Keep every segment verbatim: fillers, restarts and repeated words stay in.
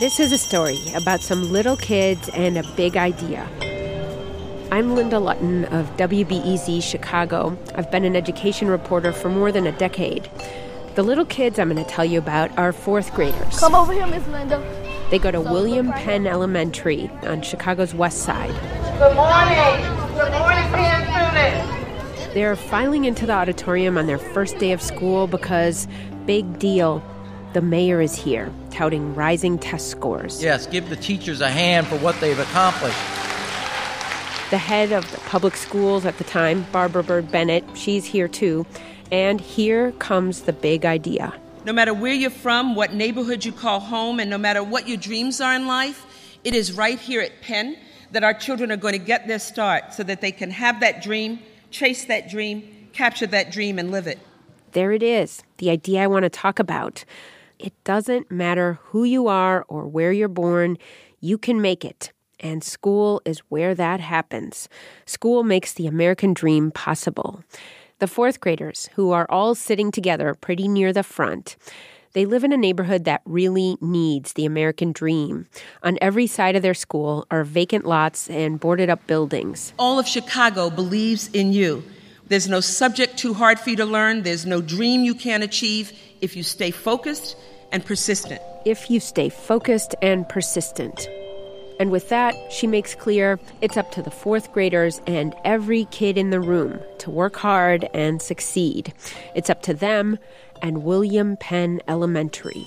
This is a story about some little kids and a big idea. I'm Linda Lutton of W B E Z Chicago. I've been an education reporter for more than a decade. The little kids I'm going to tell you about are fourth graders. Come over here, Miss Linda. They go to so William Penn Elementary on Chicago's West Side. Good morning. Good morning, Penn students. They're filing into the auditorium on their first day of school because, big deal, the mayor is here, touting rising test scores. Yes, give the teachers a hand for what they've accomplished. The head of the public schools at the time, Barbara Byrd-Bennett, she's here too. And here comes the big idea. No matter where you're from, what neighborhood you call home, and no matter what your dreams are in life, it is right here at Penn that our children are going to get their start so that they can have that dream, chase that dream, capture that dream, and live it. There it is, the idea I want to talk about. It doesn't matter who you are or where you're born, you can make it. And school is where that happens. School makes the American dream possible. The fourth graders, who are all sitting together pretty near the front, they live in a neighborhood that really needs the American dream. On every side of their school are vacant lots and boarded-up buildings. All of Chicago believes in you. There's no subject too hard for you to learn. There's no dream you can't achieve if you stay focused and persistent. If you stay focused and persistent. And with that, she makes clear it's up to the fourth graders and every kid in the room to work hard and succeed. It's up to them and William Penn Elementary.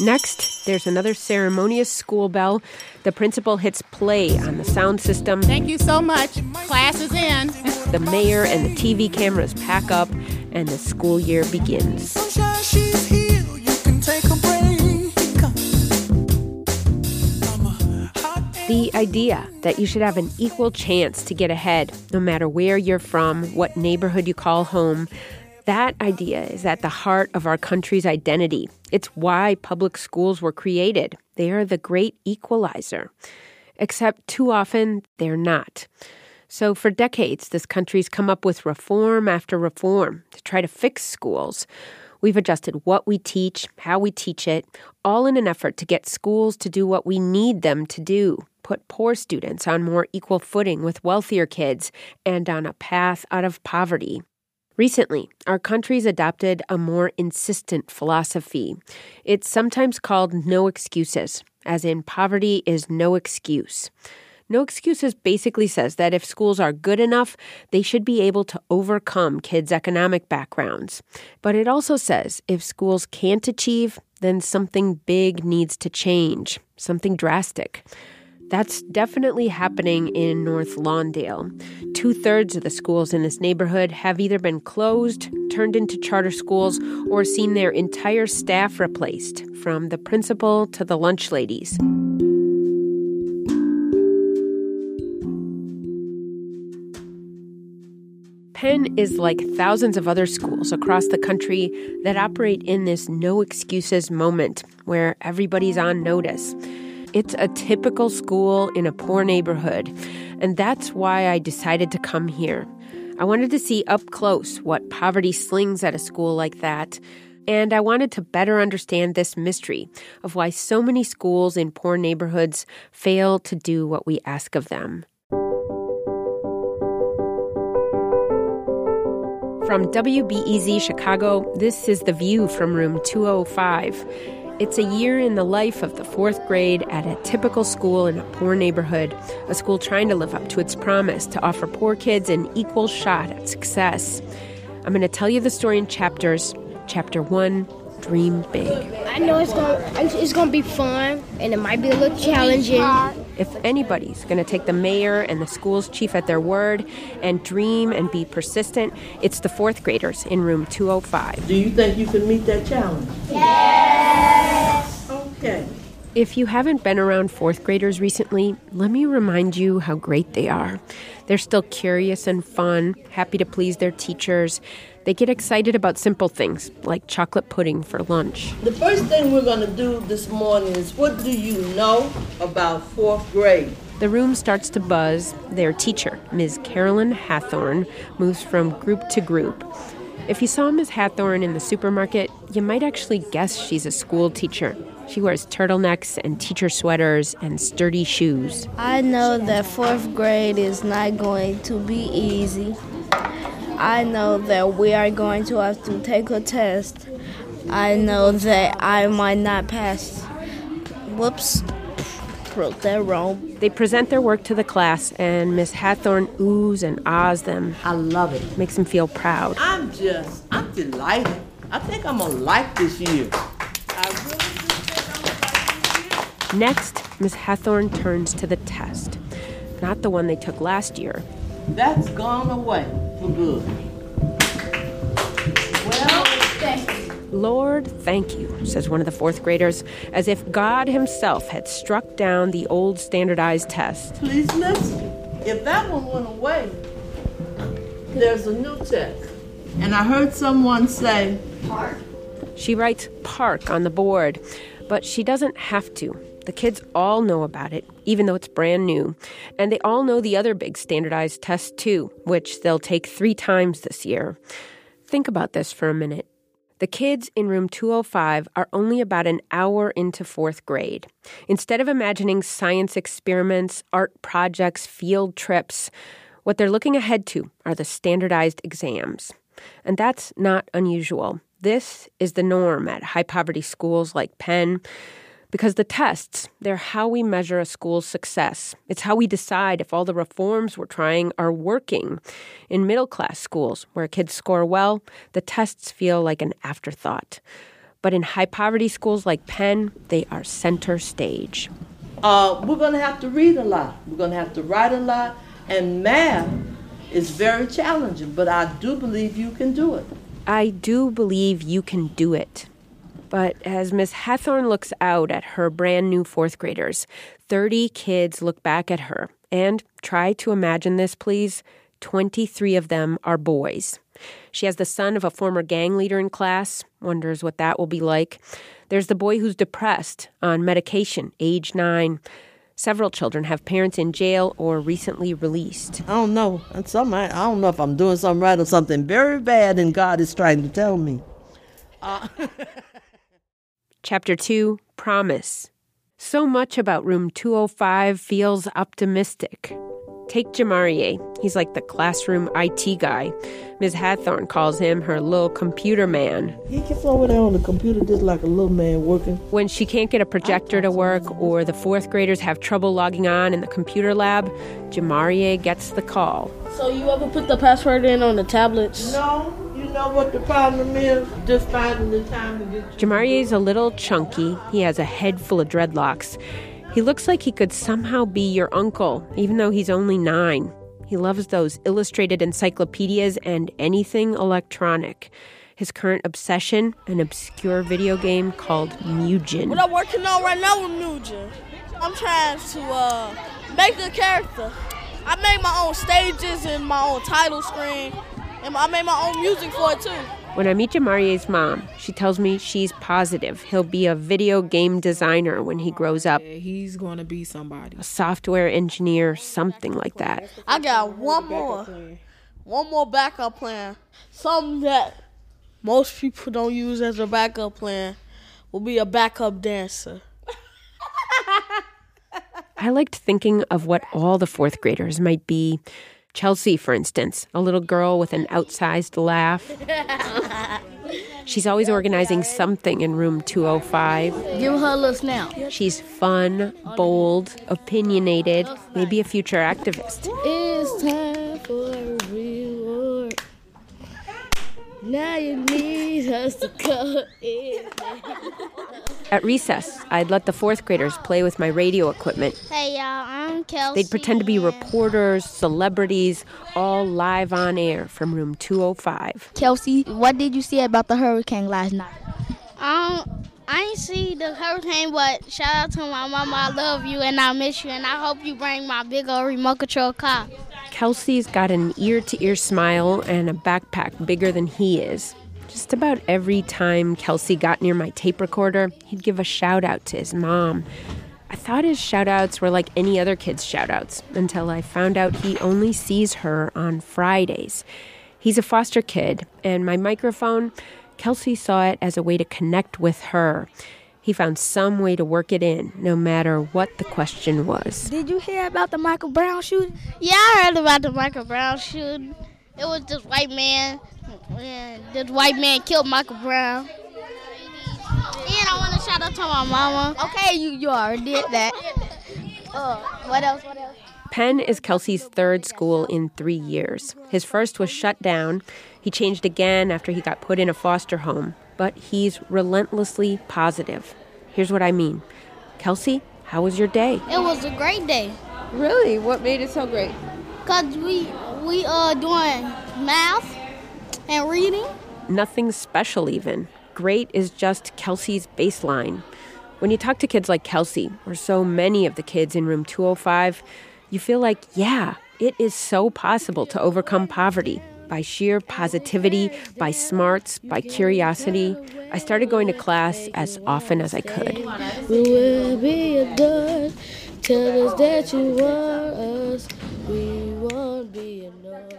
Next, there's another ceremonious school bell. The principal hits play on the sound system. Thank you so much. Class is in. The mayor and the T V cameras pack up, and the school year begins. The idea that you should have an equal chance to get ahead, no matter where you're from, what neighborhood you call home. That idea is at the heart of our country's identity. It's why public schools were created. They are the great equalizer. Except too often, they're not. So for decades, this country's come up with reform after reform to try to fix schools. We've adjusted what we teach, how we teach it, all in an effort to get schools to do what we need them to do, put poor students on more equal footing with wealthier kids and on a path out of poverty. Recently, our country's adopted a more insistent philosophy. It's sometimes called no excuses, as in poverty is no excuse. No excuses basically says that if schools are good enough, they should be able to overcome kids' economic backgrounds. But it also says if schools can't achieve, then something big needs to change, something drastic. That's definitely happening in North Lawndale. Two-thirds of the schools in this neighborhood have either been closed, turned into charter schools, or seen their entire staff replaced, from the principal to the lunch ladies. Penn is like thousands of other schools across the country that operate in this no-excuses moment where everybody's on notice. It's a typical school in a poor neighborhood, and that's why I decided to come here. I wanted to see up close what poverty slings at a school like that, and I wanted to better understand this mystery of why so many schools in poor neighborhoods fail to do what we ask of them. From W B E Z Chicago, this is The View from Room two oh five. It's a year in the life of the fourth grade at a typical school in a poor neighborhood, a school trying to live up to its promise to offer poor kids an equal shot at success. I'm going to tell you the story in chapters. Chapter one, Dream Big. I know it's going it's going to be fun, and it might be a little challenging. If anybody's going to take the mayor and the school's chief at their word and dream and be persistent, it's the fourth graders in Room two oh five. Do you think you can meet that challenge? Yeah! Okay. If you haven't been around fourth graders recently, let me remind you how great they are. They're still curious and fun, happy to please their teachers. They get excited about simple things, like chocolate pudding for lunch. The first thing we're going to do this morning is, what do you know about fourth grade? The room starts to buzz. Their teacher, Miz Carolyn Hathorn, moves from group to group. If you saw Miz Hathorn in the supermarket, you might actually guess she's a school teacher. She wears turtlenecks and teacher sweaters and sturdy shoes. I know that fourth grade is not going to be easy. I know that we are going to have to take a test. I know that I might not pass. Whoops, wrote that wrong. They present their work to the class, and Miz Hathorn oohs and ahs them. I love it. Makes them feel proud. I'm just, I'm delighted. I think I'm going to like this year. I really do think I'm going to like this year. Next, Miz Hathorn turns to the test. Not the one they took last year. That's gone away for good. Well, thank you. Lord, thank you, says one of the fourth graders, as if God himself had struck down the old standardized test. Please listen. If that one went away, there's a new test. And I heard someone say, park. She writes park on the board, but she doesn't have to. The kids all know about it, even though it's brand new. And they all know the other big standardized test, too, which they'll take three times this year. Think about this for a minute. The kids in room two oh five are only about an hour into fourth grade. Instead of imagining science experiments, art projects, field trips, what they're looking ahead to are the standardized exams. And that's not unusual. This is the norm at high-poverty schools like Penn, because the tests, they're how we measure a school's success. It's how we decide if all the reforms we're trying are working. In middle-class schools, where kids score well, the tests feel like an afterthought. But in high-poverty schools like Penn, they are center stage. Uh, we're going to have to read a lot. We're going to have to write a lot. And math is very challenging, but I do believe you can do it. I do believe you can do it. But as Miz Hathorn looks out at her brand-new fourth graders, thirty kids look back at her. And try to imagine this, please. twenty-three of them are boys. She has the son of a former gang leader in class, wonders what that will be like. There's the boy who's depressed, on medication, age nine. Several children have parents in jail or recently released. I don't know. It's something I, I don't know if I'm doing something right or something very bad, and God is trying to tell me. Uh Chapter two, Promise. So much about room two oh five feels optimistic. Take Jamarier. He's like the classroom I T guy. Miz Hathorn calls him her little computer man. He gets over there on the computer just like a little man working. When she can't get a projector to work or the fourth graders have trouble logging on in the computer lab, Jamarier gets the call. So you ever put the password in on the tablets? No. You know what the problem is? Just finding the time to get... Jamarier's a little chunky. He has a head full of dreadlocks. He looks like he could somehow be your uncle, even though he's only nine. He loves those illustrated encyclopedias and anything electronic. His current obsession, an obscure video game called Mugen. What I'm working on right now with Mugen, I'm trying to uh, make a character. I made my own stages and my own title screen. And I made my own music for it, too. When I meet Jamarier's mom, she tells me she's positive he'll be a video game designer when he grows up. Yeah, he's going to be somebody. A software engineer, something like that. I got one more. One more backup plan. Something that most people don't use as a backup plan will be a backup dancer. I liked thinking of what all the fourth graders might be. Chelsea, for instance, a little girl with an outsized laugh. She's always organizing something in room two oh five. Give her a little snap. She's fun, bold, opinionated, maybe a future activist. It's time for a reward. Now you need us to go in. At recess, I'd let the fourth graders play with my radio equipment. Hey, y'all, I'm Kelsey. They'd pretend to be reporters, celebrities, all live on air from room two oh five. Kelsey, what did you see about the hurricane last night? Um, I didn't see the hurricane, but shout out to my mama. I love you and I miss you, and I hope you bring my big old remote control car. Kelsey's got an ear-to-ear smile and a backpack bigger than he is. Just about every time Kelsey got near my tape recorder, he'd give a shout-out to his mom. I thought his shout-outs were like any other kid's shout-outs until I found out he only sees her on Fridays. He's a foster kid, and my microphone, Kelsey saw it as a way to connect with her. He found some way to work it in, no matter what the question was. Did you hear about the Michael Brown shooting? Yeah, I heard about the Michael Brown shooting. It was this white man. This white man killed Michael Brown. And I want to shout out to my mama. Okay, you, you already did that. Uh, what else, what else? Penn is Kelsey's third school in three years. His first was shut down. He changed again after he got put in a foster home. But he's relentlessly positive. Here's what I mean. Kelsey, how was your day? It was a great day. Really? What made it so great? Because we, we are doing math and reading. Nothing special even. Great is just Kelsey's baseline. When you talk to kids like Kelsey, or so many of the kids in room two oh five, you feel like, yeah, it is so possible to overcome poverty by sheer positivity, by smarts, by curiosity. I started going to class as often as I could. We will be adored. Tell us that you want us. We won't be ignored.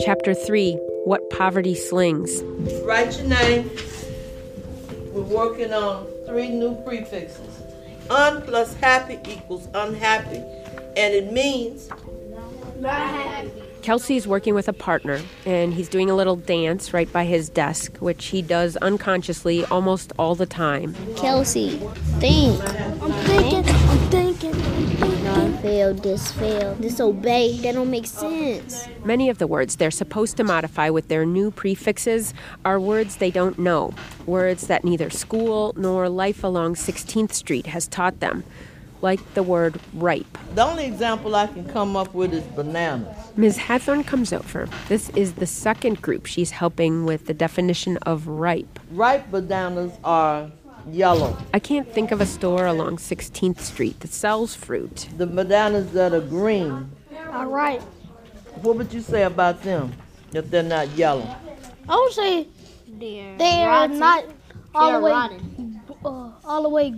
Chapter three, What Poverty Slings. Write your name. We're working on three new prefixes. Un plus happy equals unhappy, and it means not happy. Kelsey's working with a partner, and he's doing a little dance right by his desk, which he does unconsciously almost all the time. Kelsey, think. I'm thinking, I'm thinking, I'm thinking. Non-fail, disfail, disobey, that don't make sense. Many of the words they're supposed to modify with their new prefixes are words they don't know, words that neither school nor life along sixteenth street has taught them. Like the word ripe. The only example I can come up with is bananas. Miz Hathorn comes over. This is the second group she's helping with the definition of ripe. Ripe bananas are yellow. I can't think of a store along sixteenth street that sells fruit. The bananas that are green are ripe. What would you say about them if they're not yellow? I would say they're they are not all the way uh, all the way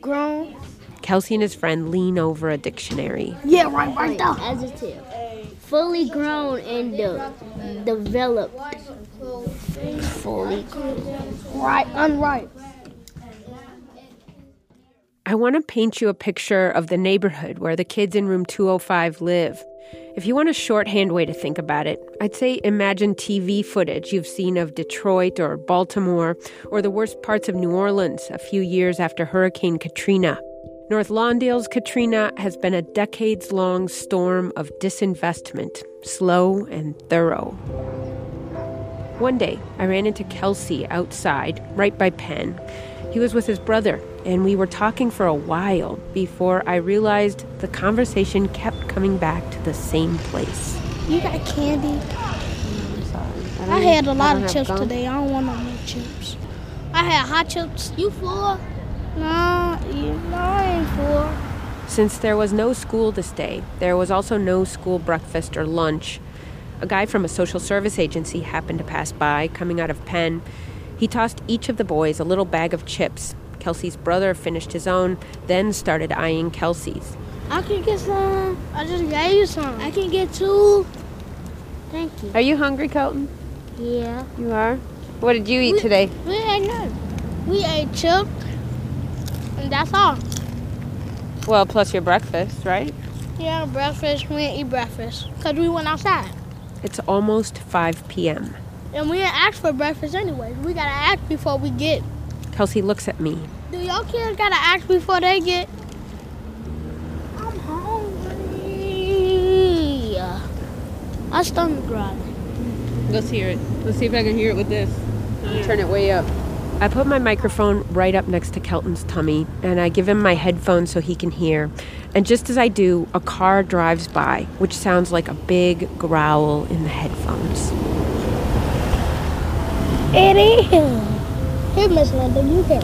grown. Kelsey and his friend lean over a dictionary. Yeah, right, right there. Adjective. Fully grown and de- developed. Fully grown. Right, unripe. I want to paint you a picture of the neighborhood where the kids in room two oh five live. If you want a shorthand way to think about it, I'd say imagine T V footage you've seen of Detroit or Baltimore or the worst parts of New Orleans a few years after Hurricane Katrina. North Lawndale's Katrina has been a decades-long storm of disinvestment, slow and thorough. One day, I ran into Kelsey outside, right by Penn. He was with his brother, and we were talking for a while before I realized the conversation kept coming back to the same place. You got candy? I'm sorry. I, I had a lot of chips gum. today. I don't want no more chips. I had hot chips. You full? No, you're lying for. Since there was no school this day, there was also no school breakfast or lunch. A guy from a social service agency happened to pass by, coming out of Penn. He tossed each of the boys a little bag of chips. Kelsey's brother finished his own, then started eyeing Kelsey's. I can get some. I just gave you some. I can get two. Thank you. Are you hungry, Colton? Yeah. You are? What did you eat we, today? We ate none. We ate chips. That's all. Well, plus your breakfast, right? Yeah, breakfast. We didn't eat breakfast because we went outside. It's almost five p.m. And we didn't ask for breakfast anyway. We got to ask before we get. Kelsey looks at me. Do y'all kids got to ask before they get? I'm hungry. My stomach growling. Let's hear it. Let's see if I can hear it with this. Turn it way up. I put my microphone right up next to Kelton's tummy, and I give him my headphones so he can hear. And just as I do, a car drives by, which sounds like a big growl in the headphones. It is. Here, Miss Linda, you hear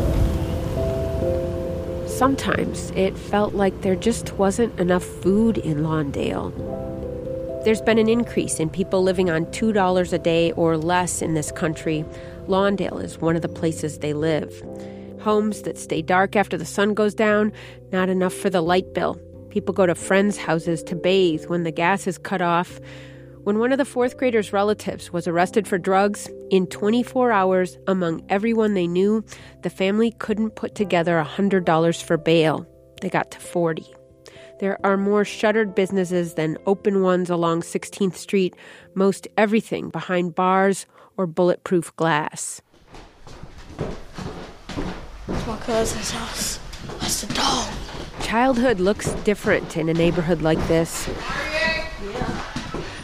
it. Sometimes it felt like there just wasn't enough food in Lawndale. There's been an increase in people living on two dollars a day or less in this country. Lawndale is one of the places they live. Homes that stay dark after the sun goes down, not enough for the light bill. People go to friends' houses to bathe when the gas is cut off. When one of the fourth graders' relatives was arrested for drugs, in twenty-four hours, among everyone they knew, the family couldn't put together one hundred dollars for bail. They got to forty dollars. There are more shuttered businesses than open ones along sixteenth street, most everything behind bars or bulletproof glass. It's my cousin's house. That's the dog. Childhood looks different in a neighborhood like this.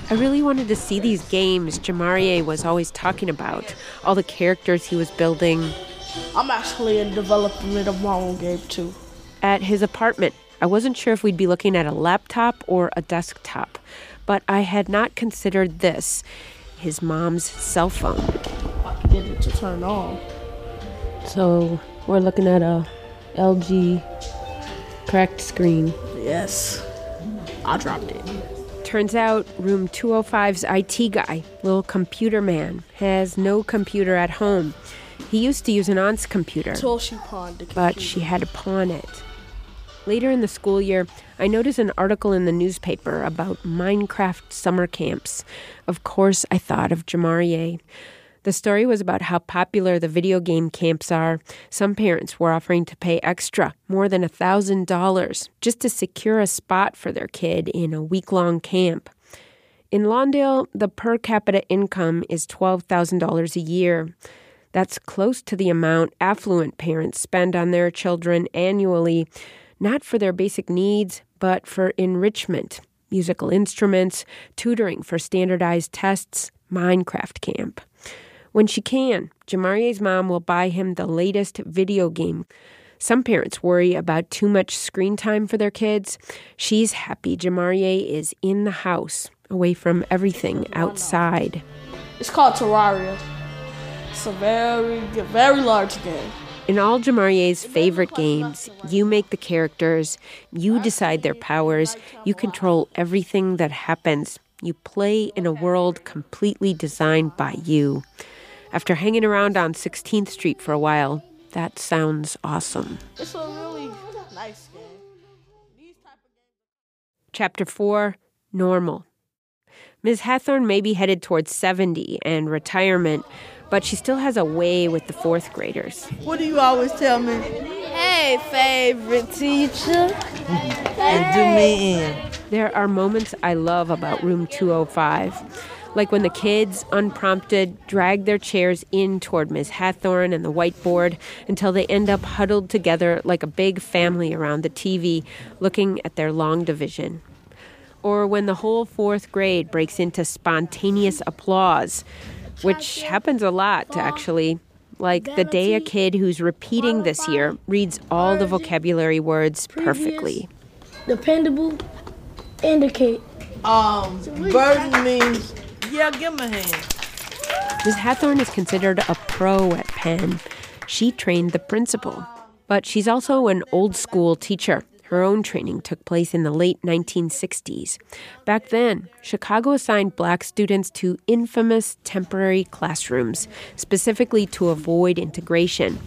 I really wanted to see these games Jamarier was always talking about, all the characters he was building. I'm actually in development of my own game, too. At his apartment, I wasn't sure if we'd be looking at a laptop or a desktop, but I had not considered this, his mom's cell phone. I can get it to turn on. So we're looking at a L G cracked screen. Yes, I dropped it. Turns out room two oh five's I T guy, little computer man, has no computer at home. He used to use an aunt's computer, she pawned the computer, but she had to pawn it. Later in the school year, I noticed an article in the newspaper about Minecraft summer camps. Of course, I thought of Jamarier. The story was about how popular the video game camps are. Some parents were offering to pay extra, more than one thousand dollars, just to secure a spot for their kid in a week-long camp. In Lawndale, the per capita income is twelve thousand dollars a year. That's close to the amount affluent parents spend on their children annually, not for their basic needs, but for enrichment, musical instruments, tutoring for standardized tests, Minecraft camp. When she can, Jamarier's mom will buy him the latest video game. Some parents worry about too much screen time for their kids. She's happy Jamarier is in the house, away from everything outside. It's called Terraria. It's a very, very large game. In all Jamarier's favorite games, you make the characters, you decide their powers, you control everything that happens. You play in a world completely designed by you. After hanging around on sixteenth street for a while, that sounds awesome. It's a really nice game. These type of games. Chapter four, Normal. Miz Hathorn may be headed towards seventy and retirement, but she still has a way with the fourth graders. What do you always tell me? Hey, favorite teacher. And do me in. There are moments I love about room two oh five. Like when the kids, unprompted, drag their chairs in toward Miz Hathorn and the whiteboard until they end up huddled together like a big family around the T V, looking at their long division. Or when the whole fourth grade breaks into spontaneous applause, which happens a lot, actually. Like the day a kid who's repeating this year reads all the vocabulary words perfectly. Dependable, indicate. Um, burden means... Yeah, give him a hand. Miz Hathorn is considered a pro at Penn. She trained the principal, but she's also an old-school teacher. Her own training took place in the late nineteen sixties. Back then, Chicago assigned black students to infamous temporary classrooms, specifically to avoid integration.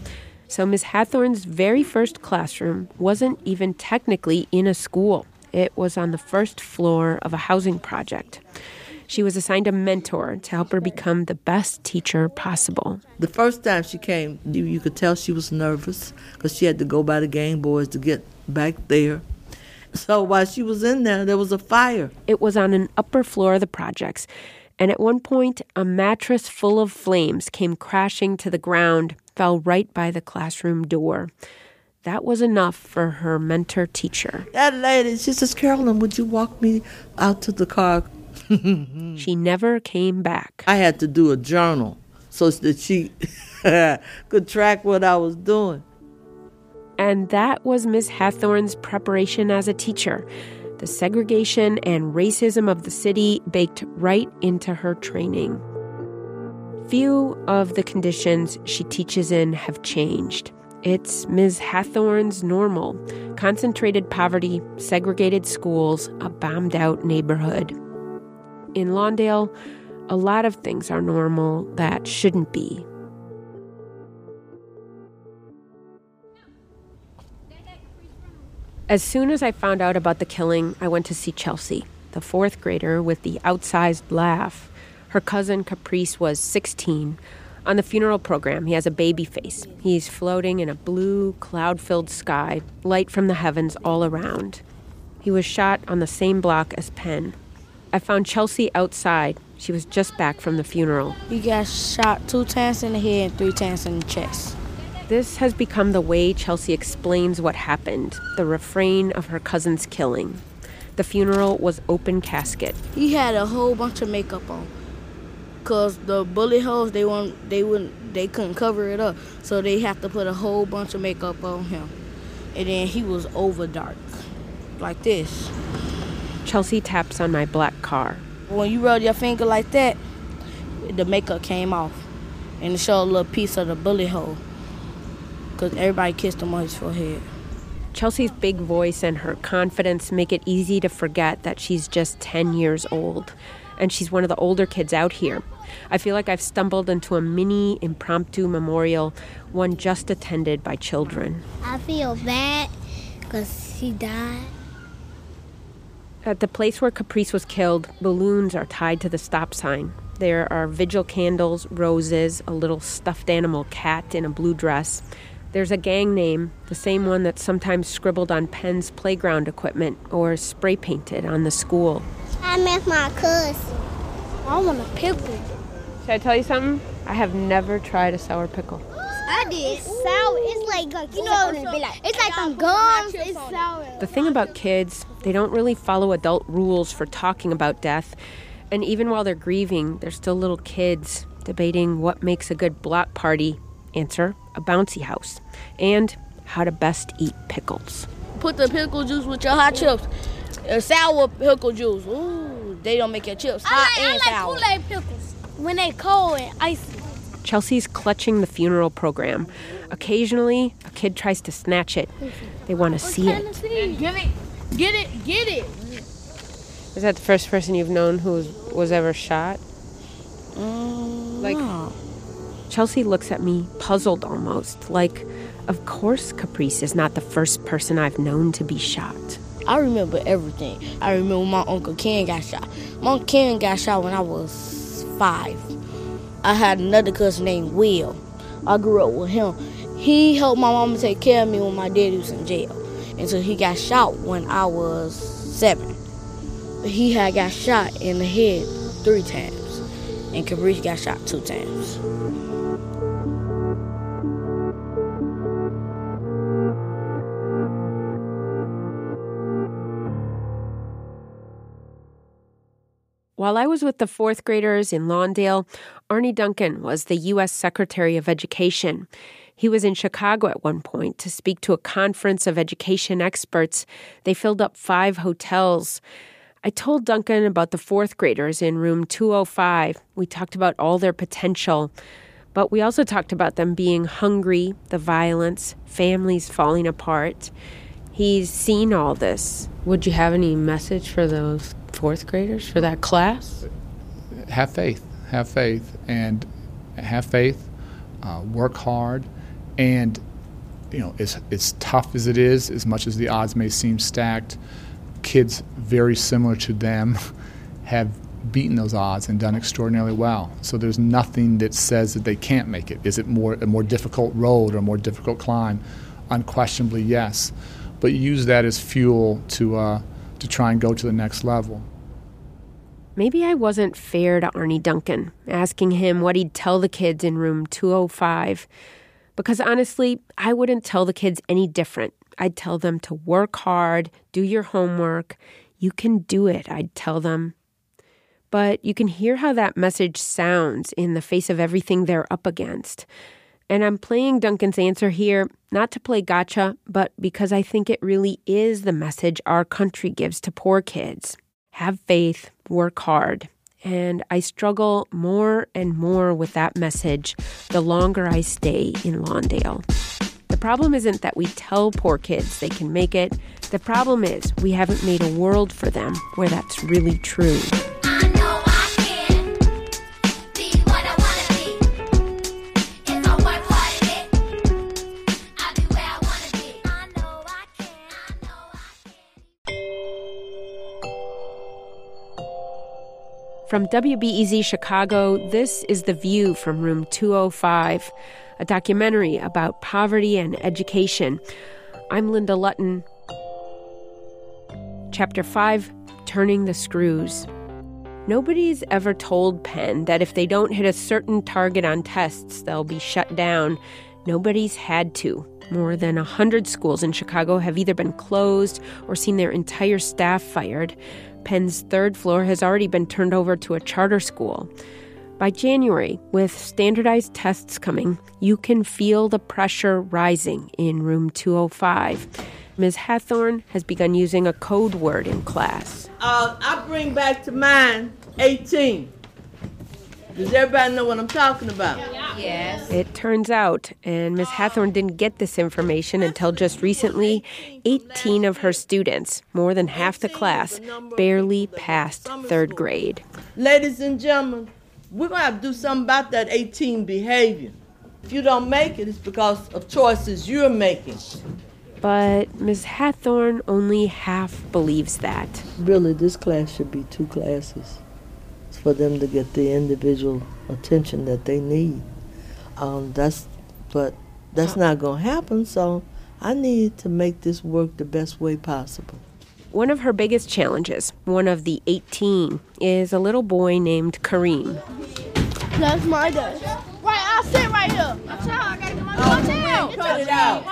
So Miz Hathorn's very first classroom wasn't even technically in a school. It was on the first floor of a housing project. She was assigned a mentor to help her become the best teacher possible. The first time she came, you, you could tell she was nervous because she had to go by the Game Boys to get back there. So while she was in there, there was a fire. It was on an upper floor of the projects, and at one point, a mattress full of flames came crashing to the ground, fell right by the classroom door. That was enough for her mentor teacher. That lady, she says, "Carolyn, would you walk me out to the car?" She never came back. I had to do a journal so that she could track what I was doing. And that was Miz Hathorn's preparation as a teacher. The segregation and racism of the city baked right into her training. Few of the conditions she teaches in have changed. It's Miz Hathorn's normal: concentrated poverty, segregated schools, a bombed-out neighborhood. In Lawndale, a lot of things are normal that shouldn't be. As soon as I found out about the killing, I went to see Chelsea, the fourth grader with the outsized laugh. Her cousin Caprice was sixteen. On the funeral program, he has a baby face. He's floating in a blue, cloud-filled sky, light from the heavens all around. He was shot on the same block as Penn. I found Chelsea outside. She was just back from the funeral. He got shot two times in the head and three times in the chest. This has become the way Chelsea explains what happened, the refrain of her cousin's killing. The funeral was open casket. He had a whole bunch of makeup on. Because the bullet holes, they won't, they wouldn't, they couldn't cover it up. So they have to put a whole bunch of makeup on him. And then he was over dark, like this. Chelsea taps on my black car. When you rolled your finger like that, the makeup came off. And it showed a little piece of the bullet hole. Because everybody kissed him on his forehead. Chelsea's big voice and her confidence make it easy to forget that she's just ten years old. And she's one of the older kids out here. I feel like I've stumbled into a mini impromptu memorial, one just attended by children. I feel bad because he died. At the place where Caprice was killed, balloons are tied to the stop sign. There are vigil candles, roses, a little stuffed animal cat in a blue dress. There's a gang name, the same one that's sometimes scribbled on Penn's playground equipment or spray painted on the school. I miss my cousin. I want a pickle. Should I tell you something? I have never tried a sour pickle. I did. It's sour. It's like, you know, it's like some gums. It's sour. The thing about kids, they don't really follow adult rules for talking about death. And even while they're grieving, they're still little kids debating what makes a good block party. Answer, a bouncy house. And how to best eat pickles. Put the pickle juice with your hot chips. A sour pickle juice. Ooh, they don't make your chips hot I like, and sour. I like Kool-Aid pickles when they cold and icy. Chelsea's clutching the funeral program. Occasionally, a kid tries to snatch it. They want to see it. Get it, get it, get it. Is that the first person you've known who was, was ever shot? Mm, like, no. Chelsea looks at me, puzzled almost, like, of course Caprice is not the first person I've known to be shot. I remember everything. I remember my Uncle Ken got shot. My Uncle Ken got shot when I was five. I had another cousin named Will. I grew up with him. He helped my mama take care of me when my daddy was in jail. And so he got shot when I was seven. He had got shot in the head three times. And Caprice got shot two times. While I was with the fourth graders in Lawndale, Arne Duncan was the U S Secretary of Education. He was in Chicago at one point to speak to a conference of education experts. They filled up five hotels. I told Duncan about the fourth graders in room two oh five. We talked about all their potential, but we also talked about them being hungry, the violence, families falling apart. He's seen all this. Would you have any message for those fourth graders, for that class? Have faith. Have faith. And have faith. Uh, work hard. And, you know, as, as tough as it is, as much as the odds may seem stacked, kids very similar to them have beaten those odds and done extraordinarily well. So there's nothing that says that they can't make it. Is it more a more difficult road or a more difficult climb? Unquestionably, yes. But use that as fuel to uh, to try and go to the next level. Maybe I wasn't fair to Arne Duncan, asking him what he'd tell the kids in room two oh five. Because honestly, I wouldn't tell the kids any different. I'd tell them to work hard, do your homework. You can do it, I'd tell them. But you can hear how that message sounds in the face of everything they're up against. And I'm playing Duncan's answer here, not to play gotcha, but because I think it really is the message our country gives to poor kids. Have faith, work hard. And I struggle more and more with that message the longer I stay in Lawndale. The problem isn't that we tell poor kids they can make it. The problem is we haven't made a world for them where that's really true. From W B E Z Chicago, this is The View from Room two oh five, a documentary about poverty and education. I'm Linda Lutton. Chapter five, Turning the Screws. Nobody's ever told Penn that if they don't hit a certain target on tests, they'll be shut down. Nobody's had to. More than one hundred schools in Chicago have either been closed or seen their entire staff fired. Penn's third floor has already been turned over to a charter school. By January, with standardized tests coming, you can feel the pressure rising in room two oh five. Miz Hathorn has begun using a code word in class. Uh, I bring back to mind eighteen. Does everybody know what I'm talking about? Yes. It turns out, and Miz Hathorn didn't get this information until just recently, eighteen of her students, more than half the class, barely passed third grade. Ladies and gentlemen, we're going to have to do something about that eighteen behavior. If you don't make it, it's because of choices you're making. But Miz Hathorn only half believes that. Really, this class should be two classes for them to get the individual attention that they need. Um, that's, but that's not going to happen, so I need to make this work the best way possible. One of her biggest challenges, one of the eighteen, is a little boy named Kareem. That's my desk. Right, I'll sit right here. My child, I got to get my oh, child. Cut it out.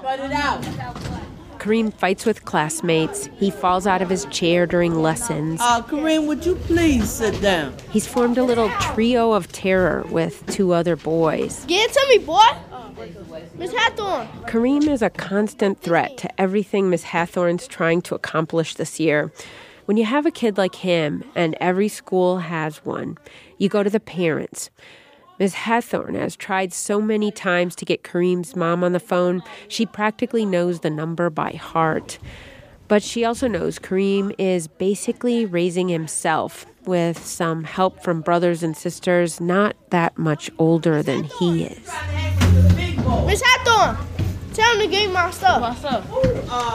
Cut it out. Kareem fights with classmates. He falls out of his chair during lessons. Uh, Kareem, would you please sit down? He's formed a little trio of terror with two other boys. Get to me, boy! Miss Hathorn! Kareem is a constant threat to everything Miss Hathorn's trying to accomplish this year. When you have a kid like him, and every school has one, you go to the parents. Miz Hathorn has tried so many times to get Kareem's mom on the phone, she practically knows the number by heart. But she also knows Kareem is basically raising himself with some help from brothers and sisters not that much older than he is. Miz Hathorn, tell him to give me my stuff.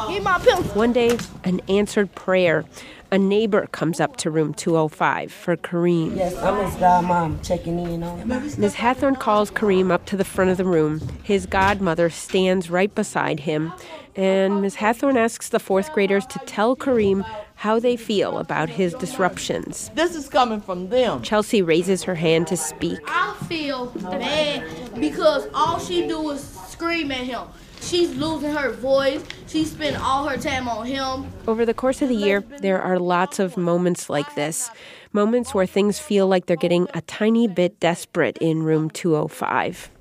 Give me my pills. One day, an answered prayer. A neighbor comes up to room two oh five for Kareem. Yes, I'm his godmom checking in on him. Miz Hathorn calls Kareem up to the front of the room. His godmother stands right beside him, and Miz Hathorn asks the fourth graders to tell Kareem how they feel about his disruptions. This is coming from them. Chelsea raises her hand to speak. I feel bad because all she do is scream at him. She's losing her voice. She spent all her time on him. Over the course of the year, there are lots of moments like this, moments where things feel like they're getting a tiny bit desperate in room two oh five.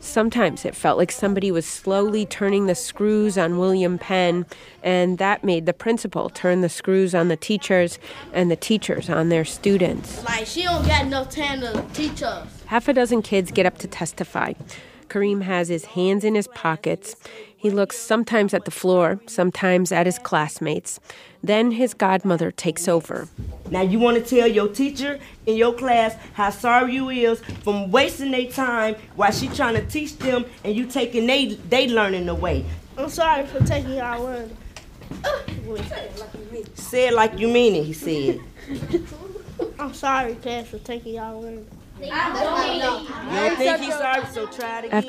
Sometimes it felt like somebody was slowly turning the screws on William Penn, and that made the principal turn the screws on the teachers and the teachers on their students. Like, she don't got enough time to teach us. Half a dozen kids get up to testify. Kareem has his hands in his pockets. He looks sometimes at the floor, sometimes at his classmates. Then his godmother takes over. Now you want to tell your teacher in your class how sorry you is from wasting their time while she trying to teach them and you taking they, they learning away. I'm sorry for taking our learning. Say it like you mean it, he said. I'm sorry, class, for taking our learning. After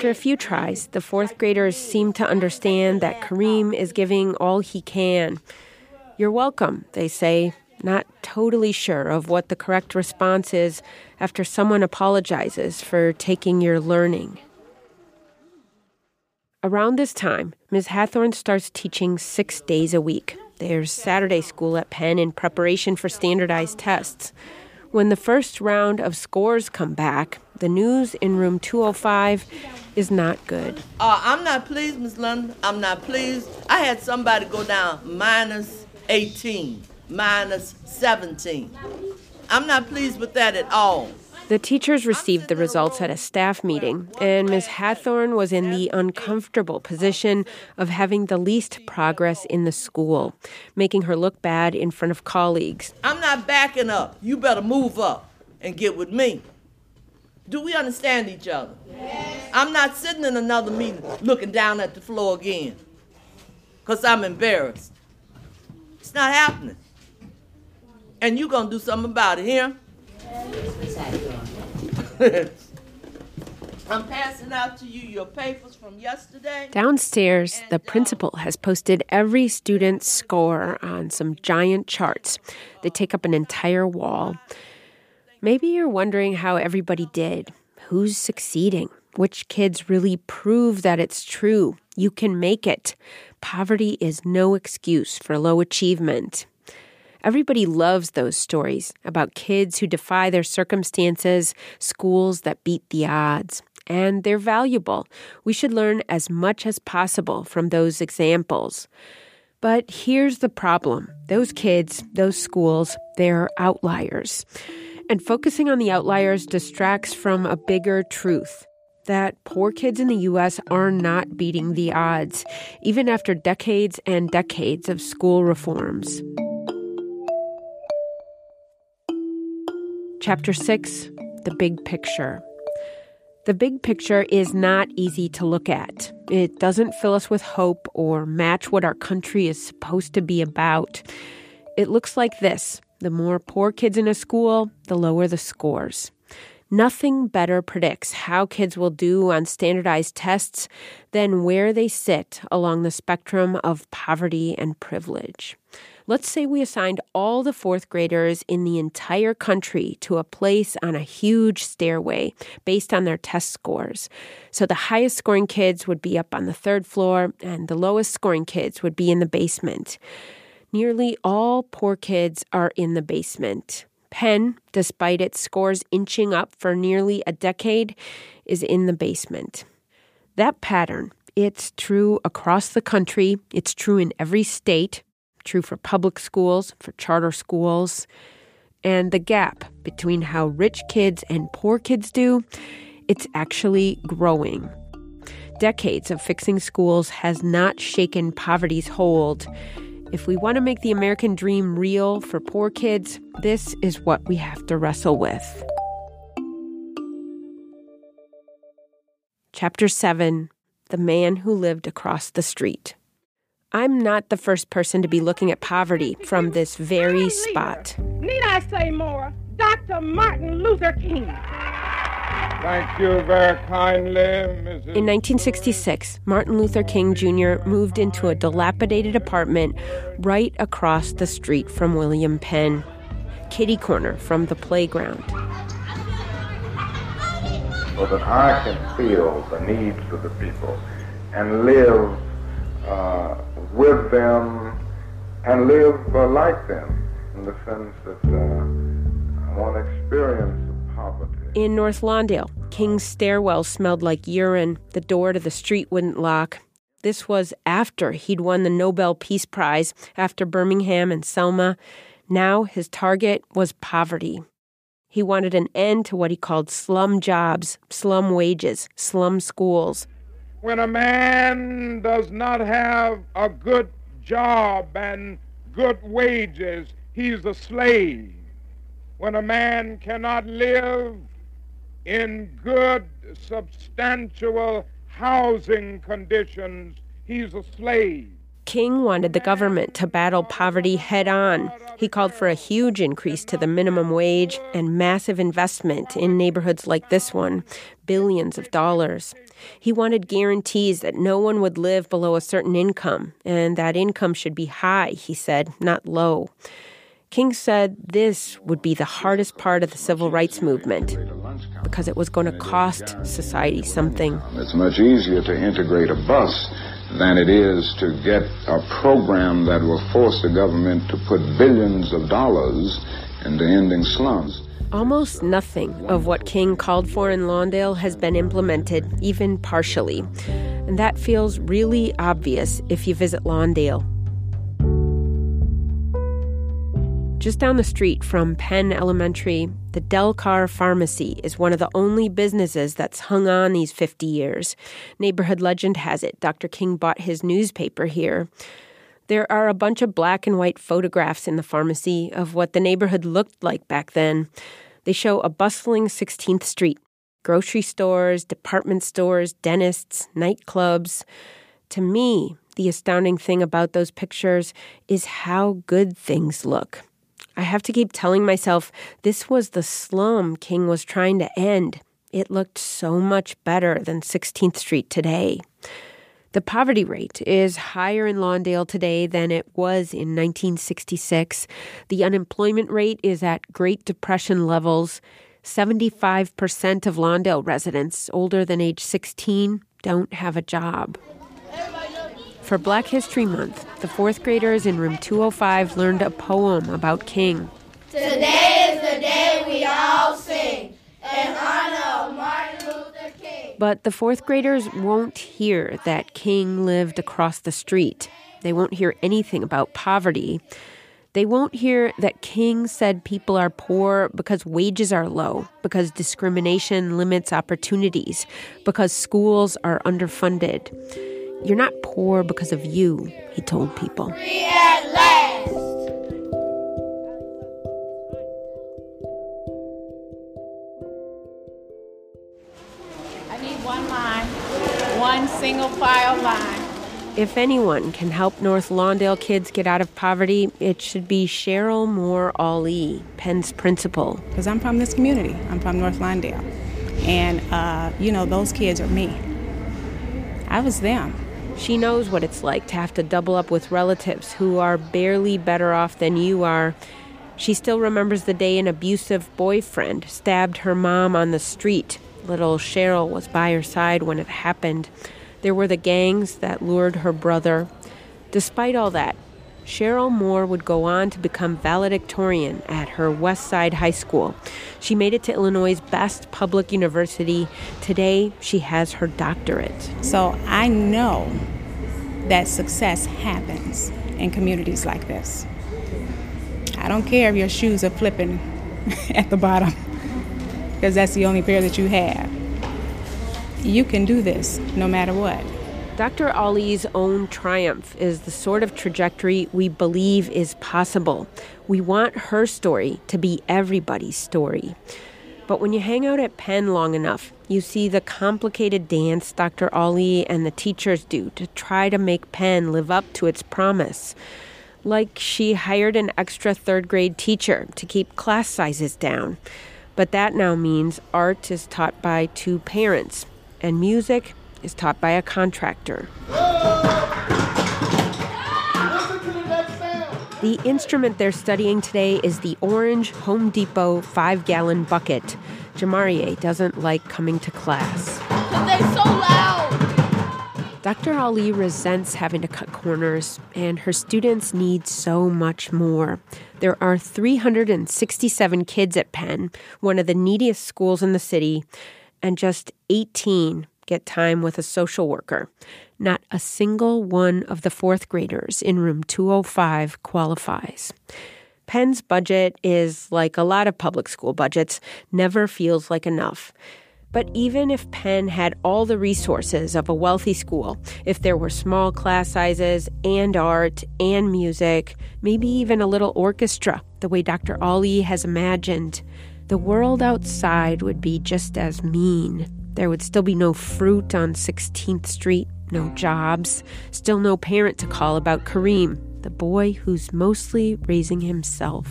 a few tries, the fourth graders seem to understand that Kareem is giving all he can. You're welcome, they say, not totally sure of what the correct response is after someone apologizes for taking your learning. Around this time, Miz Hathorn starts teaching six days a week. There's Saturday school at Penn in preparation for standardized tests. When the first round of scores come back, the news in room two oh five is not good. Uh, I'm not pleased, Miz London. I'm not pleased. I had somebody go down minus eighteen, minus seventeen. I'm not pleased with that at all. The teachers received the results at a staff meeting, and Miz Hathorn was in the uncomfortable position of having the least progress in the school, making her look bad in front of colleagues. I'm not backing up. You better move up and get with me. Do we understand each other? Yes. I'm not sitting in another meeting looking down at the floor again because I'm embarrassed. It's not happening. And you gonna do something about it, here? I'm passing out to you your papers from yesterday. Downstairs, the principal has posted every student's score on some giant charts. They take up an entire wall. Maybe you're wondering how everybody did, who's succeeding, which kids really prove that it's true. You can make it. Poverty is no excuse for low achievement. Everybody loves those stories about kids who defy their circumstances, schools that beat the odds. And they're valuable. We should learn as much as possible from those examples. But here's the problem. Those kids, those schools, they're outliers. And focusing on the outliers distracts from a bigger truth, that poor kids in the U S are not beating the odds, even after decades and decades of school reforms. Chapter six, the big picture. The big picture is not easy to look at. It doesn't fill us with hope or match what our country is supposed to be about. It looks like this. The more poor kids in a school, the lower the scores. Nothing better predicts how kids will do on standardized tests than where they sit along the spectrum of poverty and privilege. Let's say we assigned all the fourth graders in the entire country to a place on a huge stairway based on their test scores. So the highest scoring kids would be up on the third floor, and the lowest scoring kids would be in the basement. Nearly all poor kids are in the basement. Penn, despite its scores inching up for nearly a decade, is in the basement. That pattern, it's true across the country. It's true in every state, true for public schools, for charter schools. And the gap between how rich kids and poor kids do, it's actually growing. Decades of fixing schools has not shaken poverty's hold. If we want to make the American dream real for poor kids, this is what we have to wrestle with. Chapter seven, the man who lived across the street. I'm not the first person to be looking at poverty from this very spot. Need I say more? Doctor Martin Luther King. Thank you very kindly, Missus In nineteen sixty-six, Martin Luther King Junior moved into a dilapidated apartment right across the street from William Penn, kitty corner from the playground. So that I can feel the needs of the people and live uh, with them and live uh, like them in the sense that uh, I want to experience poverty. In North Lawndale, King's stairwell smelled like urine. The door to the street wouldn't lock. This was after he'd won the Nobel Peace Prize, after Birmingham and Selma. Now his target was poverty. He wanted an end to what he called slum jobs, slum wages, slum schools. When a man does not have a good job and good wages, he's a slave. When a man cannot live in good, substantial housing conditions, he's a slave. King wanted the government to battle poverty head-on. He called for a huge increase to the minimum wage and massive investment in neighborhoods like this one, billions of dollars. He wanted guarantees that no one would live below a certain income, and that income should be high, he said, not low. King said this would be the hardest part of the civil rights movement, because it was going to cost society something. It's much easier to integrate a bus than it is to get a program that will force the government to put billions of dollars into ending slums. Almost nothing of what King called for in Lawndale has been implemented, even partially. And that feels really obvious if you visit Lawndale. Just down the street from Penn Elementary, the Delcar Pharmacy is one of the only businesses that's hung on these fifty years. Neighborhood legend has it Doctor King bought his newspaper here. There are a bunch of black and white photographs in the pharmacy of what the neighborhood looked like back then. They show a bustling sixteenth street, grocery stores, department stores, dentists, nightclubs. To me, the astounding thing about those pictures is how good things look. I have to keep telling myself this was the slum King was trying to end. It looked so much better than sixteenth street today. The poverty rate is higher in Lawndale today than it was in nineteen sixty-six. The unemployment rate is at Great Depression levels. seventy-five percent of Lawndale residents older than age sixteen don't have a job. For Black History Month, the fourth graders in room two oh five learned a poem about King. Today is the day we all sing in honor of Martin Luther King. But the fourth graders won't hear that King lived across the street. They won't hear anything about poverty. They won't hear that King said people are poor because wages are low, because discrimination limits opportunities, because schools are underfunded. You're not poor because of you, he told people. Free at last. I need one line, one single file line. If anyone can help North Lawndale kids get out of poverty, it should be Cheryl Moore Ali, Penn's principal. Because I'm from this community. I'm from North Lawndale. And, uh, you know, those kids are me. I was them. She knows what it's like to have to double up with relatives who are barely better off than you are. She still remembers the day an abusive boyfriend stabbed her mom on the street. Little Cheryl was by her side when it happened. There were the gangs that lured her brother. Despite all that, Cheryl Moore would go on to become valedictorian at her West Side high school. She made it to Illinois' best public university. Today, she has her doctorate. So I know that success happens in communities like this. I don't care if your shoes are flipping at the bottom, because that's the only pair that you have. You can do this, no matter what. Doctor Ali's own triumph is the sort of trajectory we believe is possible. We want her story to be everybody's story. But when you hang out at Penn long enough, you see the complicated dance Doctor Ali and the teachers do to try to make Penn live up to its promise. Like she hired an extra third grade teacher to keep class sizes down. But that now means art is taught by two parents, and music is taught by a contractor. The instrument they're studying today is the orange Home Depot five-gallon bucket. Jamarier doesn't like coming to class. They're so loud! Doctor Ali resents having to cut corners, and her students need so much more. There are three hundred sixty-seven kids at Penn, one of the neediest schools in the city, and just eighteen get time with a social worker. Not a single one of the fourth graders in room two oh five qualifies. Penn's budget is, like a lot of public school budgets, never feels like enough. But even if Penn had all the resources of a wealthy school, if there were small class sizes and art and music, maybe even a little orchestra, the way Doctor Ali has imagined, the world outside would be just as mean. There would still be no fruit on sixteenth street, no jobs, still no parent to call about Kareem, the boy who's mostly raising himself.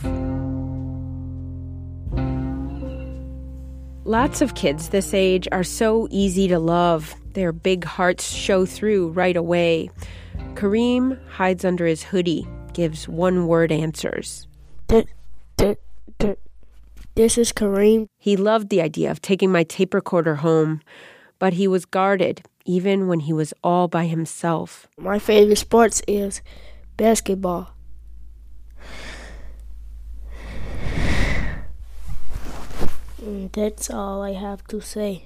Lots of kids this age are so easy to love. Their big hearts show through right away. Kareem hides under his hoodie, gives one-word answers. Duh, duh, duh. This is Kareem. He loved the idea of taking my tape recorder home, but he was guarded, even when he was all by himself. My favorite sports is basketball. That's all I have to say.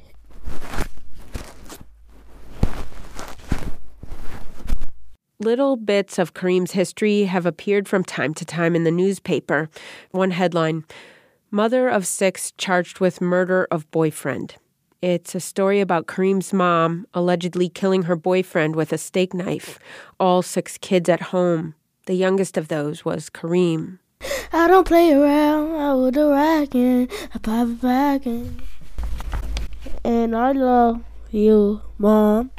Little bits of Kareem's history have appeared from time to time in the newspaper. One headline: Mother of six charged with murder of boyfriend. It's a story about Kareem's mom allegedly killing her boyfriend with a steak knife. All six kids at home. The youngest of those was Kareem. I don't play around. I would a rockin', I pop a rockin'. And I love you, Mom.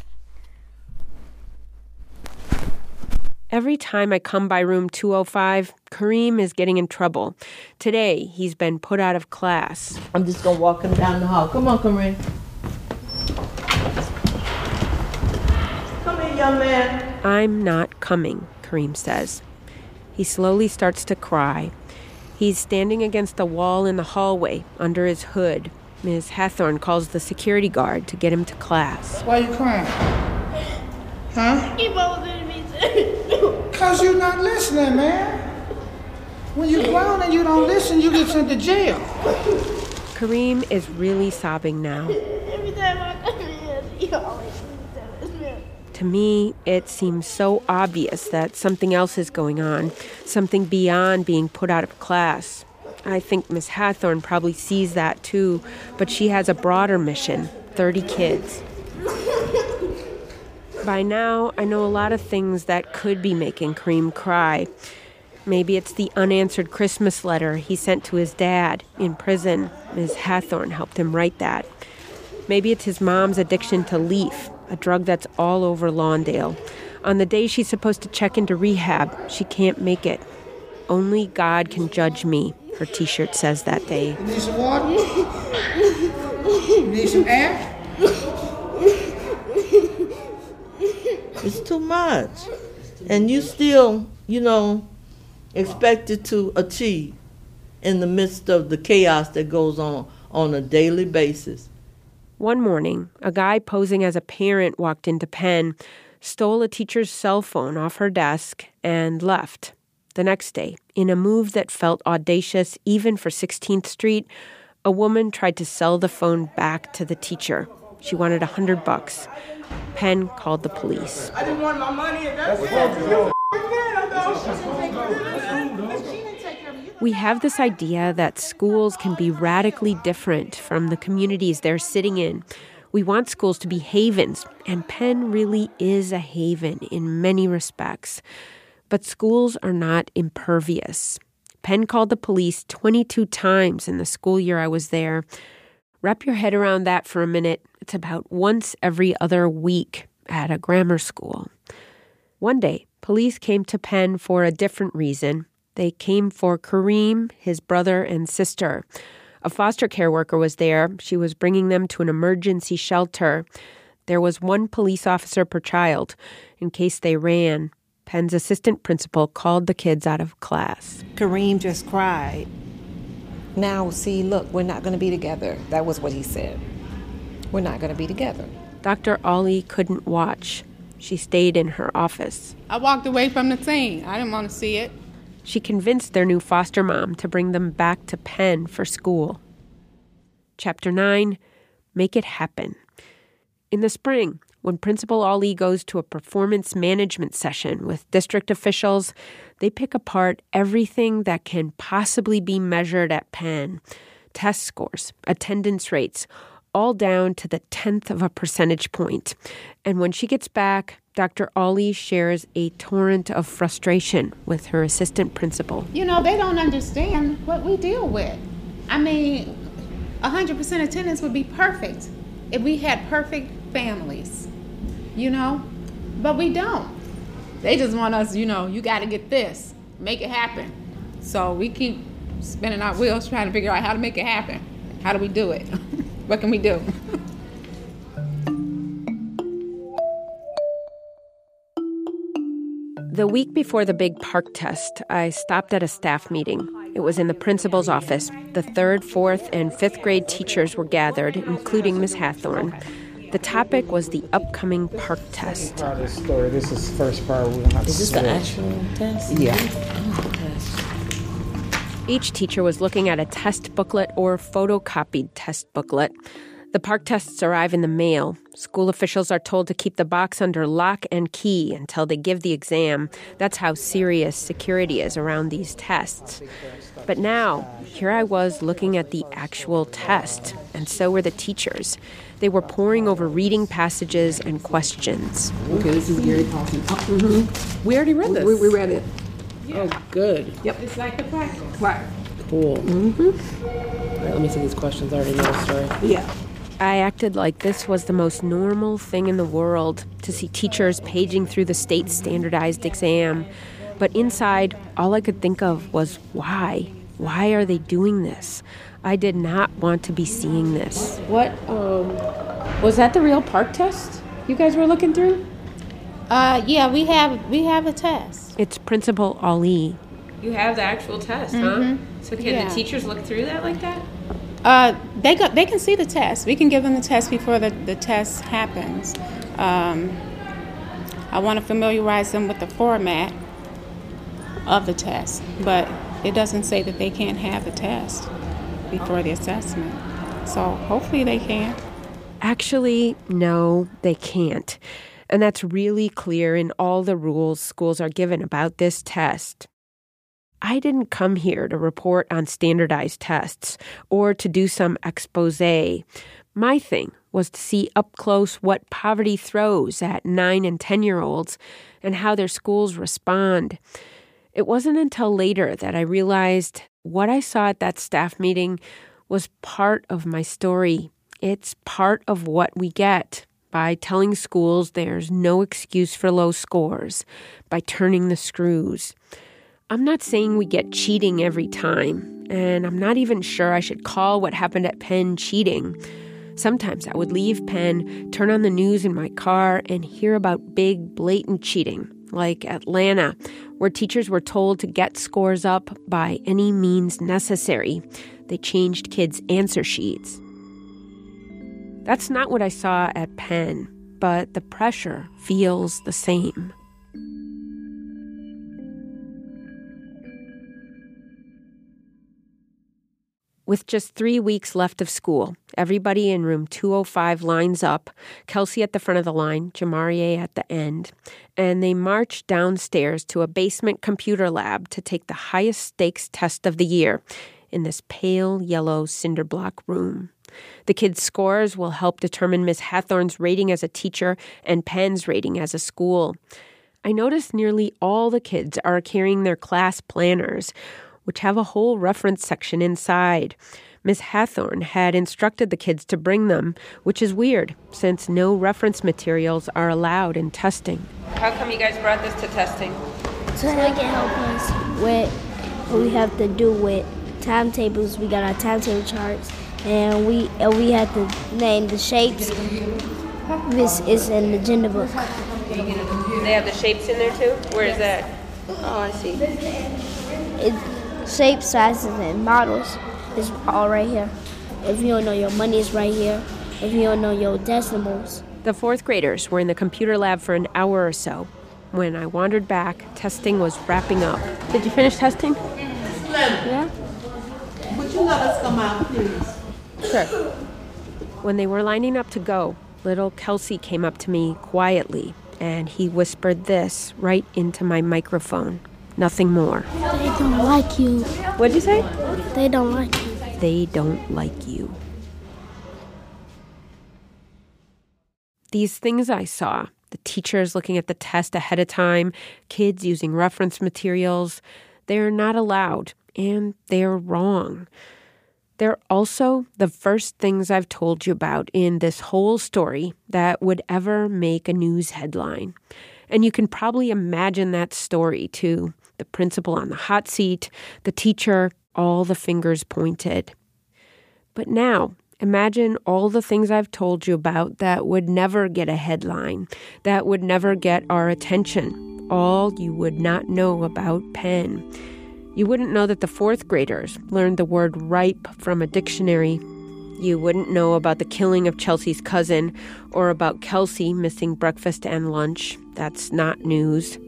Every time I come by room two oh five, Kareem is getting in trouble. Today, he's been put out of class. I'm just going to walk him down the hall. Come on, Kareem. Come here, young man. I'm not coming, Kareem says. He slowly starts to cry. He's standing against the wall in the hallway under his hood. Miz Hathorn calls the security guard to get him to class. Why are you crying? Huh? He bothered me too. Because you're not listening, man. When you're grown and you don't listen, you get sent to jail. Kareem is really sobbing now. Every time I come in, he always leaves me. To me, it seems so obvious that something else is going on, something beyond being put out of class. I think Miss Hathorn probably sees that too, but she has a broader mission, thirty kids. By now, I know a lot of things that could be making Kareem cry. Maybe it's the unanswered Christmas letter he sent to his dad in prison. Miz Hathorn helped him write that. Maybe it's his mom's addiction to Leaf, a drug that's all over Lawndale. On the day she's supposed to check into rehab, she can't make it. Only God can judge me, her T-shirt says that day. You need some water? You need some air? It's too much. And you still, you know, expected to achieve in the midst of the chaos that goes on on a daily basis. One morning, a guy posing as a parent walked into Penn, stole a teacher's cell phone off her desk, and left. The next day, in a move that felt audacious even for sixteenth street, a woman tried to sell the phone back to the teacher. She wanted a hundred bucks. Penn called the police. I didn't want my money. That's it. We have this idea that schools can be radically different from the communities they're sitting in. We want schools to be havens, and Penn really is a haven in many respects. But schools are not impervious. Penn called the police twenty-two times in the school year I was there. Wrap your head around that for a minute. It's about once every other week at a grammar school. One day, police came to Penn for a different reason. They came for Kareem, his brother, and sister. A foster care worker was there. She was bringing them to an emergency shelter. There was one police officer per child in case they ran. Penn's assistant principal called the kids out of class. Kareem just cried. Now, see, look, we're not going to be together. That was what he said. We're not going to be together. Doctor Ali couldn't watch. She stayed in her office. I walked away from the scene. I didn't want to see it. She convinced their new foster mom to bring them back to Penn for school. Chapter nine, Make It Happen. In the spring, when Principal Ali goes to a performance management session with district officials, they pick apart everything that can possibly be measured at Penn. Test scores, attendance rates, all down to the tenth of a percentage point. And when she gets back, Doctor Ali shares a torrent of frustration with her assistant principal. You know, they don't understand what we deal with. I mean, one hundred percent attendance would be perfect if we had perfect families. You know, but we don't. They just want us, you know, you got to get this, make it happen. So we keep spinning our wheels trying to figure out how to make it happen. How do we do it? What can we do? The week before the big park test, I stopped at a staff meeting. It was in the principal's office. The third, fourth, and fifth grade teachers were gathered, including Miz Hathorn. The topic was the upcoming park test. This is the first part we don't have to switch. Is this the actual test? Yeah. Oh, each teacher was looking at a test booklet or photocopied test booklet. The park tests arrive in the mail. School officials are told to keep the box under lock and key until they give the exam. That's how serious security is around these tests. But now, here I was looking at the actual test, and so were the teachers. They were poring over reading passages and questions. Okay, this is Gary Paulson. Oh, mm-hmm. We already read this. We, we read it. Yeah. Oh, good. Yep. It's like the practice. Right. Cool. Mm-hmm. All right, let me see these questions. I already know the story. Yeah. I acted like this was the most normal thing in the world. to see teachers paging through the state's standardized exam. But inside, all I could think of was why? Why are they doing this? I did not want to be seeing this. What, um, was that the real park test you guys were looking through? Uh, yeah, we have we have a test. It's Principal Ali. You have the actual test, mm-hmm. huh? So can yeah. the teachers look through that like that? Uh, they go, they can see the test. We can give them the test before the, the test happens. Um, I want to familiarize them with the format of the test, but it doesn't say that they can't have the test before the assessment. So hopefully they can. Actually, no, they can't. And that's really clear in all the rules schools are given about this test. I didn't come here to report on standardized tests or to do some expose. My thing was to see up close what poverty throws at nine and ten-year-olds and how their schools respond. It wasn't until later that I realized what I saw at that staff meeting was part of my story. It's part of what we get by telling schools there's no excuse for low scores, by turning the screws. I'm not saying we get cheating every time, and I'm not even sure I should call what happened at Penn cheating. Sometimes I would leave Penn, turn on the news in my car, and hear about big, blatant cheating, like Atlanta, where teachers were told to get scores up by any means necessary. They changed kids' answer sheets. That's not what I saw at Penn, but the pressure feels the same. With just three weeks left of school, everybody in room two oh five lines up, Kelsey at the front of the line, Jamarie at the end, and they march downstairs to a basement computer lab to take the highest stakes test of the year in this pale yellow cinder block room. The kids' scores will help determine Miz Hathorn's rating as a teacher and Penn's rating as a school. I notice nearly all the kids are carrying their class planners, which have a whole reference section inside. Miz Hathorn had instructed the kids to bring them, which is weird, since no reference materials are allowed in testing. How come you guys brought this to testing? So that it can help us with what we have to do with timetables. We got our timetable charts, and we and we have to name the shapes. This is an agenda book. They have the shapes in there, too? Where is that? Oh, I see. It's... Shapes, sizes, and models is all right here. If you don't know your money, it's right here. If you don't know your decimals. The fourth graders were in the computer lab for an hour or so. When I wandered back, testing was wrapping up. Did you finish testing? Mm-hmm. Yeah. Would you let us come out, please? Sure. When they were lining up to go, little Kelsey came up to me quietly, and he whispered this right into my microphone. Nothing more. They don't like you. What'd you say? They don't like you. They don't like you. These things I saw, the teachers looking at the test ahead of time, kids using reference materials, they're not allowed, and they're wrong. They're also the first things I've told you about in this whole story that would ever make a news headline. And you can probably imagine that story, too. The principal on the hot seat, the teacher, all the fingers pointed. But now, imagine all the things I've told you about that would never get a headline, that would never get our attention, all you would not know about Penn. You wouldn't know that the fourth graders learned the word ripe from a dictionary. You wouldn't know about the killing of Chelsea's cousin or about Kelsey missing breakfast and lunch. That's not news.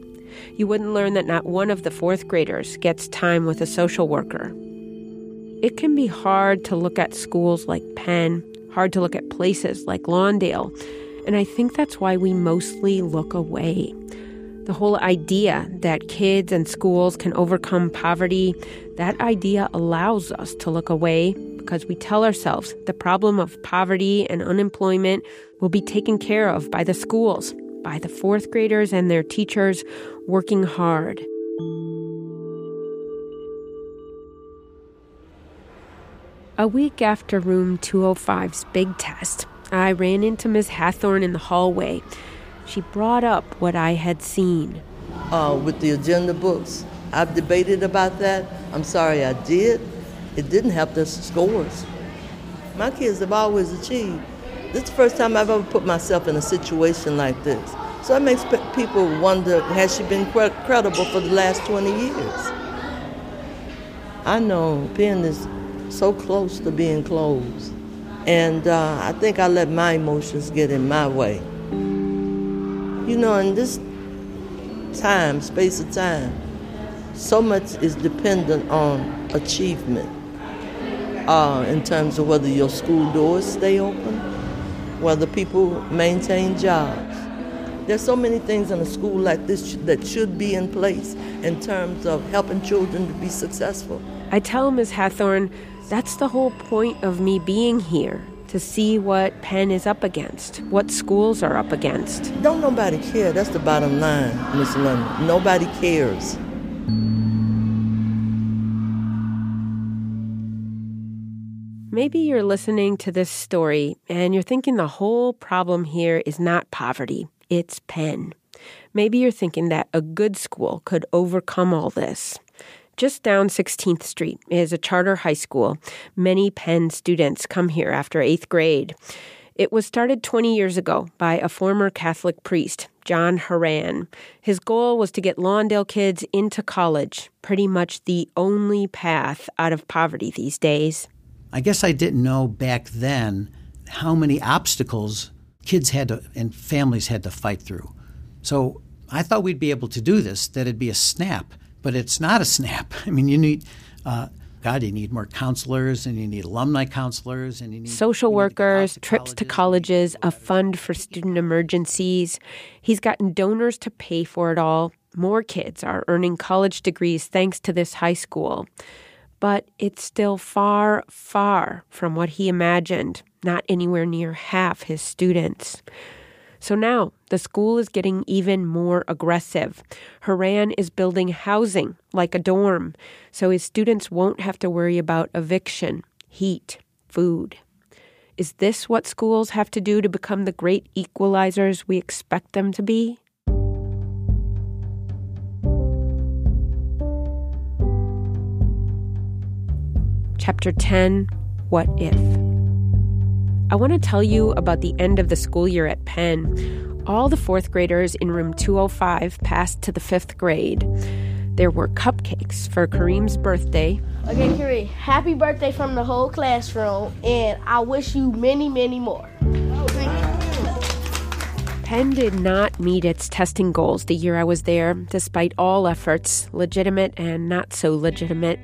You wouldn't learn that not one of the fourth graders gets time with a social worker. It can be hard to look at schools like Penn, hard to look at places like Lawndale, and I think that's why we mostly look away. The whole idea that kids and schools can overcome poverty, that idea allows us to look away because we tell ourselves the problem of poverty and unemployment will be taken care of by the schools, by the fourth graders and their teachers working hard. A week after room two oh five's big test, I ran into Miz Hathorn in the hallway. she brought up what I had seen. Uh, with the agenda books, I've debated about that. I'm sorry I did. It didn't help the scores. My kids have always achieved. This is the first time I've ever put myself in a situation like this. So it makes people wonder, has she been credible for the last twenty years? I know Penn is so close to being closed. And uh, I think I let my emotions get in my way. You know, in this time, space of time, so much is dependent on achievement uh, in terms of whether your school doors stay open, whether people maintain jobs. There's so many things in a school like this that should be in place in terms of helping children to be successful. I tell Miz Hathorn, that's the whole point of me being here, to see what Penn is up against, what schools are up against. Don't nobody care. That's the bottom line, Miz London. Nobody cares. Maybe you're listening to this story and you're thinking the whole problem here is not poverty, it's Penn. Maybe you're thinking that a good school could overcome all this. Just down sixteenth street is a charter high school. Many Penn students come here after eighth grade. It was started twenty years ago by a former Catholic priest, John Hairan. His goal was to get Lawndale kids into college, pretty much the only path out of poverty these days. I guess I didn't know back then how many obstacles kids had to, and families had to fight through. So I thought we'd be able to do this, that it'd be a snap, but it's not a snap. I mean, you need, uh, God, you need more counselors, and you need alumni counselors, and you need social workers, trips to colleges, a fund for student emergencies. He's gotten donors to pay for it all. More kids are earning college degrees thanks to this high school. But it's still far, far from what he imagined, not anywhere near half his students. So now the school is getting even more aggressive. Hairan is building housing like a dorm, so his students won't have to worry about eviction, heat, food. Is this what schools have to do to become the great equalizers we expect them to be? Chapter ten, What If? I want to tell you about the end of the school year at Penn. All the fourth graders in room two oh five passed to the fifth grade. There were cupcakes for Kareem's birthday. Okay, Kareem, happy birthday from the whole classroom, and I wish you many, many more. Oh, thank you. Penn did not meet its testing goals the year I was there, despite all efforts, legitimate and not so legitimate.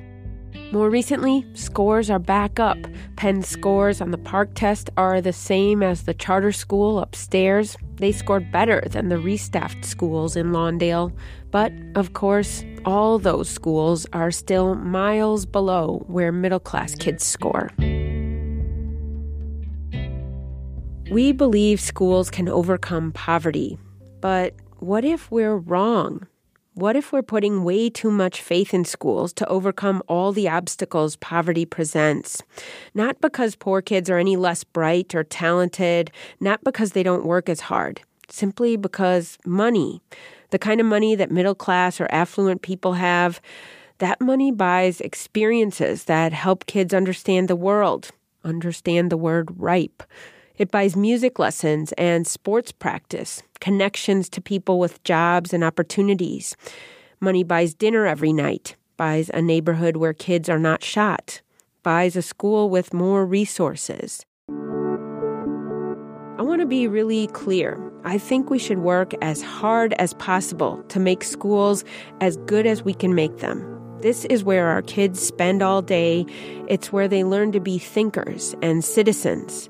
More recently, scores are back up. Penn's scores on the park test are the same as the charter school upstairs. They scored better than the restaffed schools in Lawndale. But, of course, all those schools are still miles below where middle-class kids score. We believe schools can overcome poverty. But what if we're wrong? What if we're putting way too much faith in schools to overcome all the obstacles poverty presents? Not because poor kids are any less bright or talented, not because they don't work as hard, simply because money, the kind of money that middle class or affluent people have, that money buys experiences that help kids understand the world, understand the word ripe. It buys music lessons and sports practice, connections to people with jobs and opportunities. Money buys dinner every night, buys a neighborhood where kids are not shot, buys a school with more resources. I want to be really clear. I think we should work as hard as possible to make schools as good as we can make them. This is where our kids spend all day. It's where they learn to be thinkers and citizens.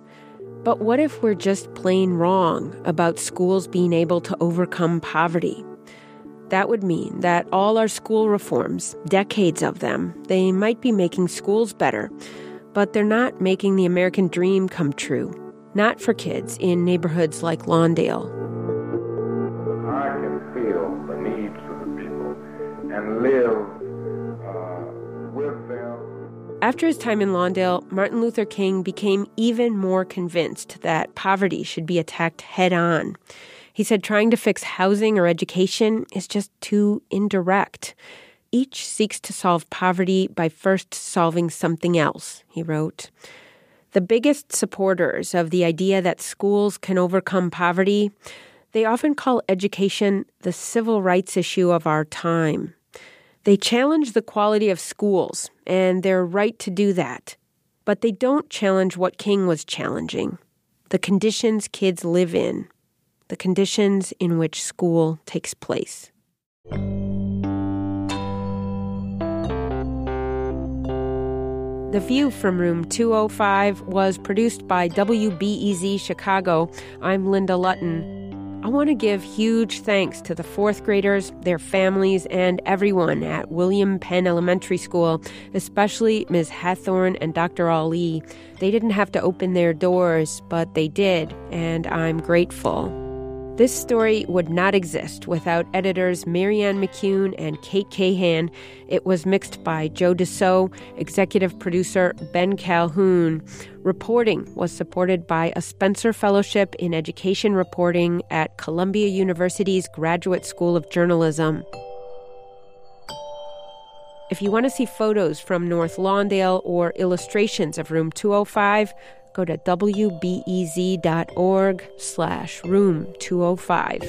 But what if we're just plain wrong about schools being able to overcome poverty? That would mean that all our school reforms, decades of them, they might be making schools better, but they're not making the American dream come true, not for kids in neighborhoods like Lawndale. I can feel the needs of the people and live. After his time in Lawndale, Martin Luther King became even more convinced that poverty should be attacked head-on. He said trying to fix housing or education is just too indirect. Each seeks to solve poverty by first solving something else, he wrote. The biggest supporters of the idea that schools can overcome poverty, they often call education the civil rights issue of our time. They challenge the quality of schools and their right to do that, but they don't challenge what King was challenging, the conditions kids live in, the conditions in which school takes place. The View from Room two oh five was produced by W B E Z Chicago. I'm Linda Lutton. I want to give huge thanks to the fourth graders, their families, and everyone at William Penn Elementary School, especially Miz Hathorn and Doctor Ali. They didn't have to open their doors, but they did, and I'm grateful. This story would not exist without editors Marianne McCune and Kate Cahan. It was mixed by Joe Dassault, executive producer Ben Calhoun. Reporting was supported by a Spencer Fellowship in Education Reporting at Columbia University's Graduate School of Journalism. If you want to see photos from North Lawndale or illustrations of Room two oh five, go to W B E Z dot org slash room two oh five.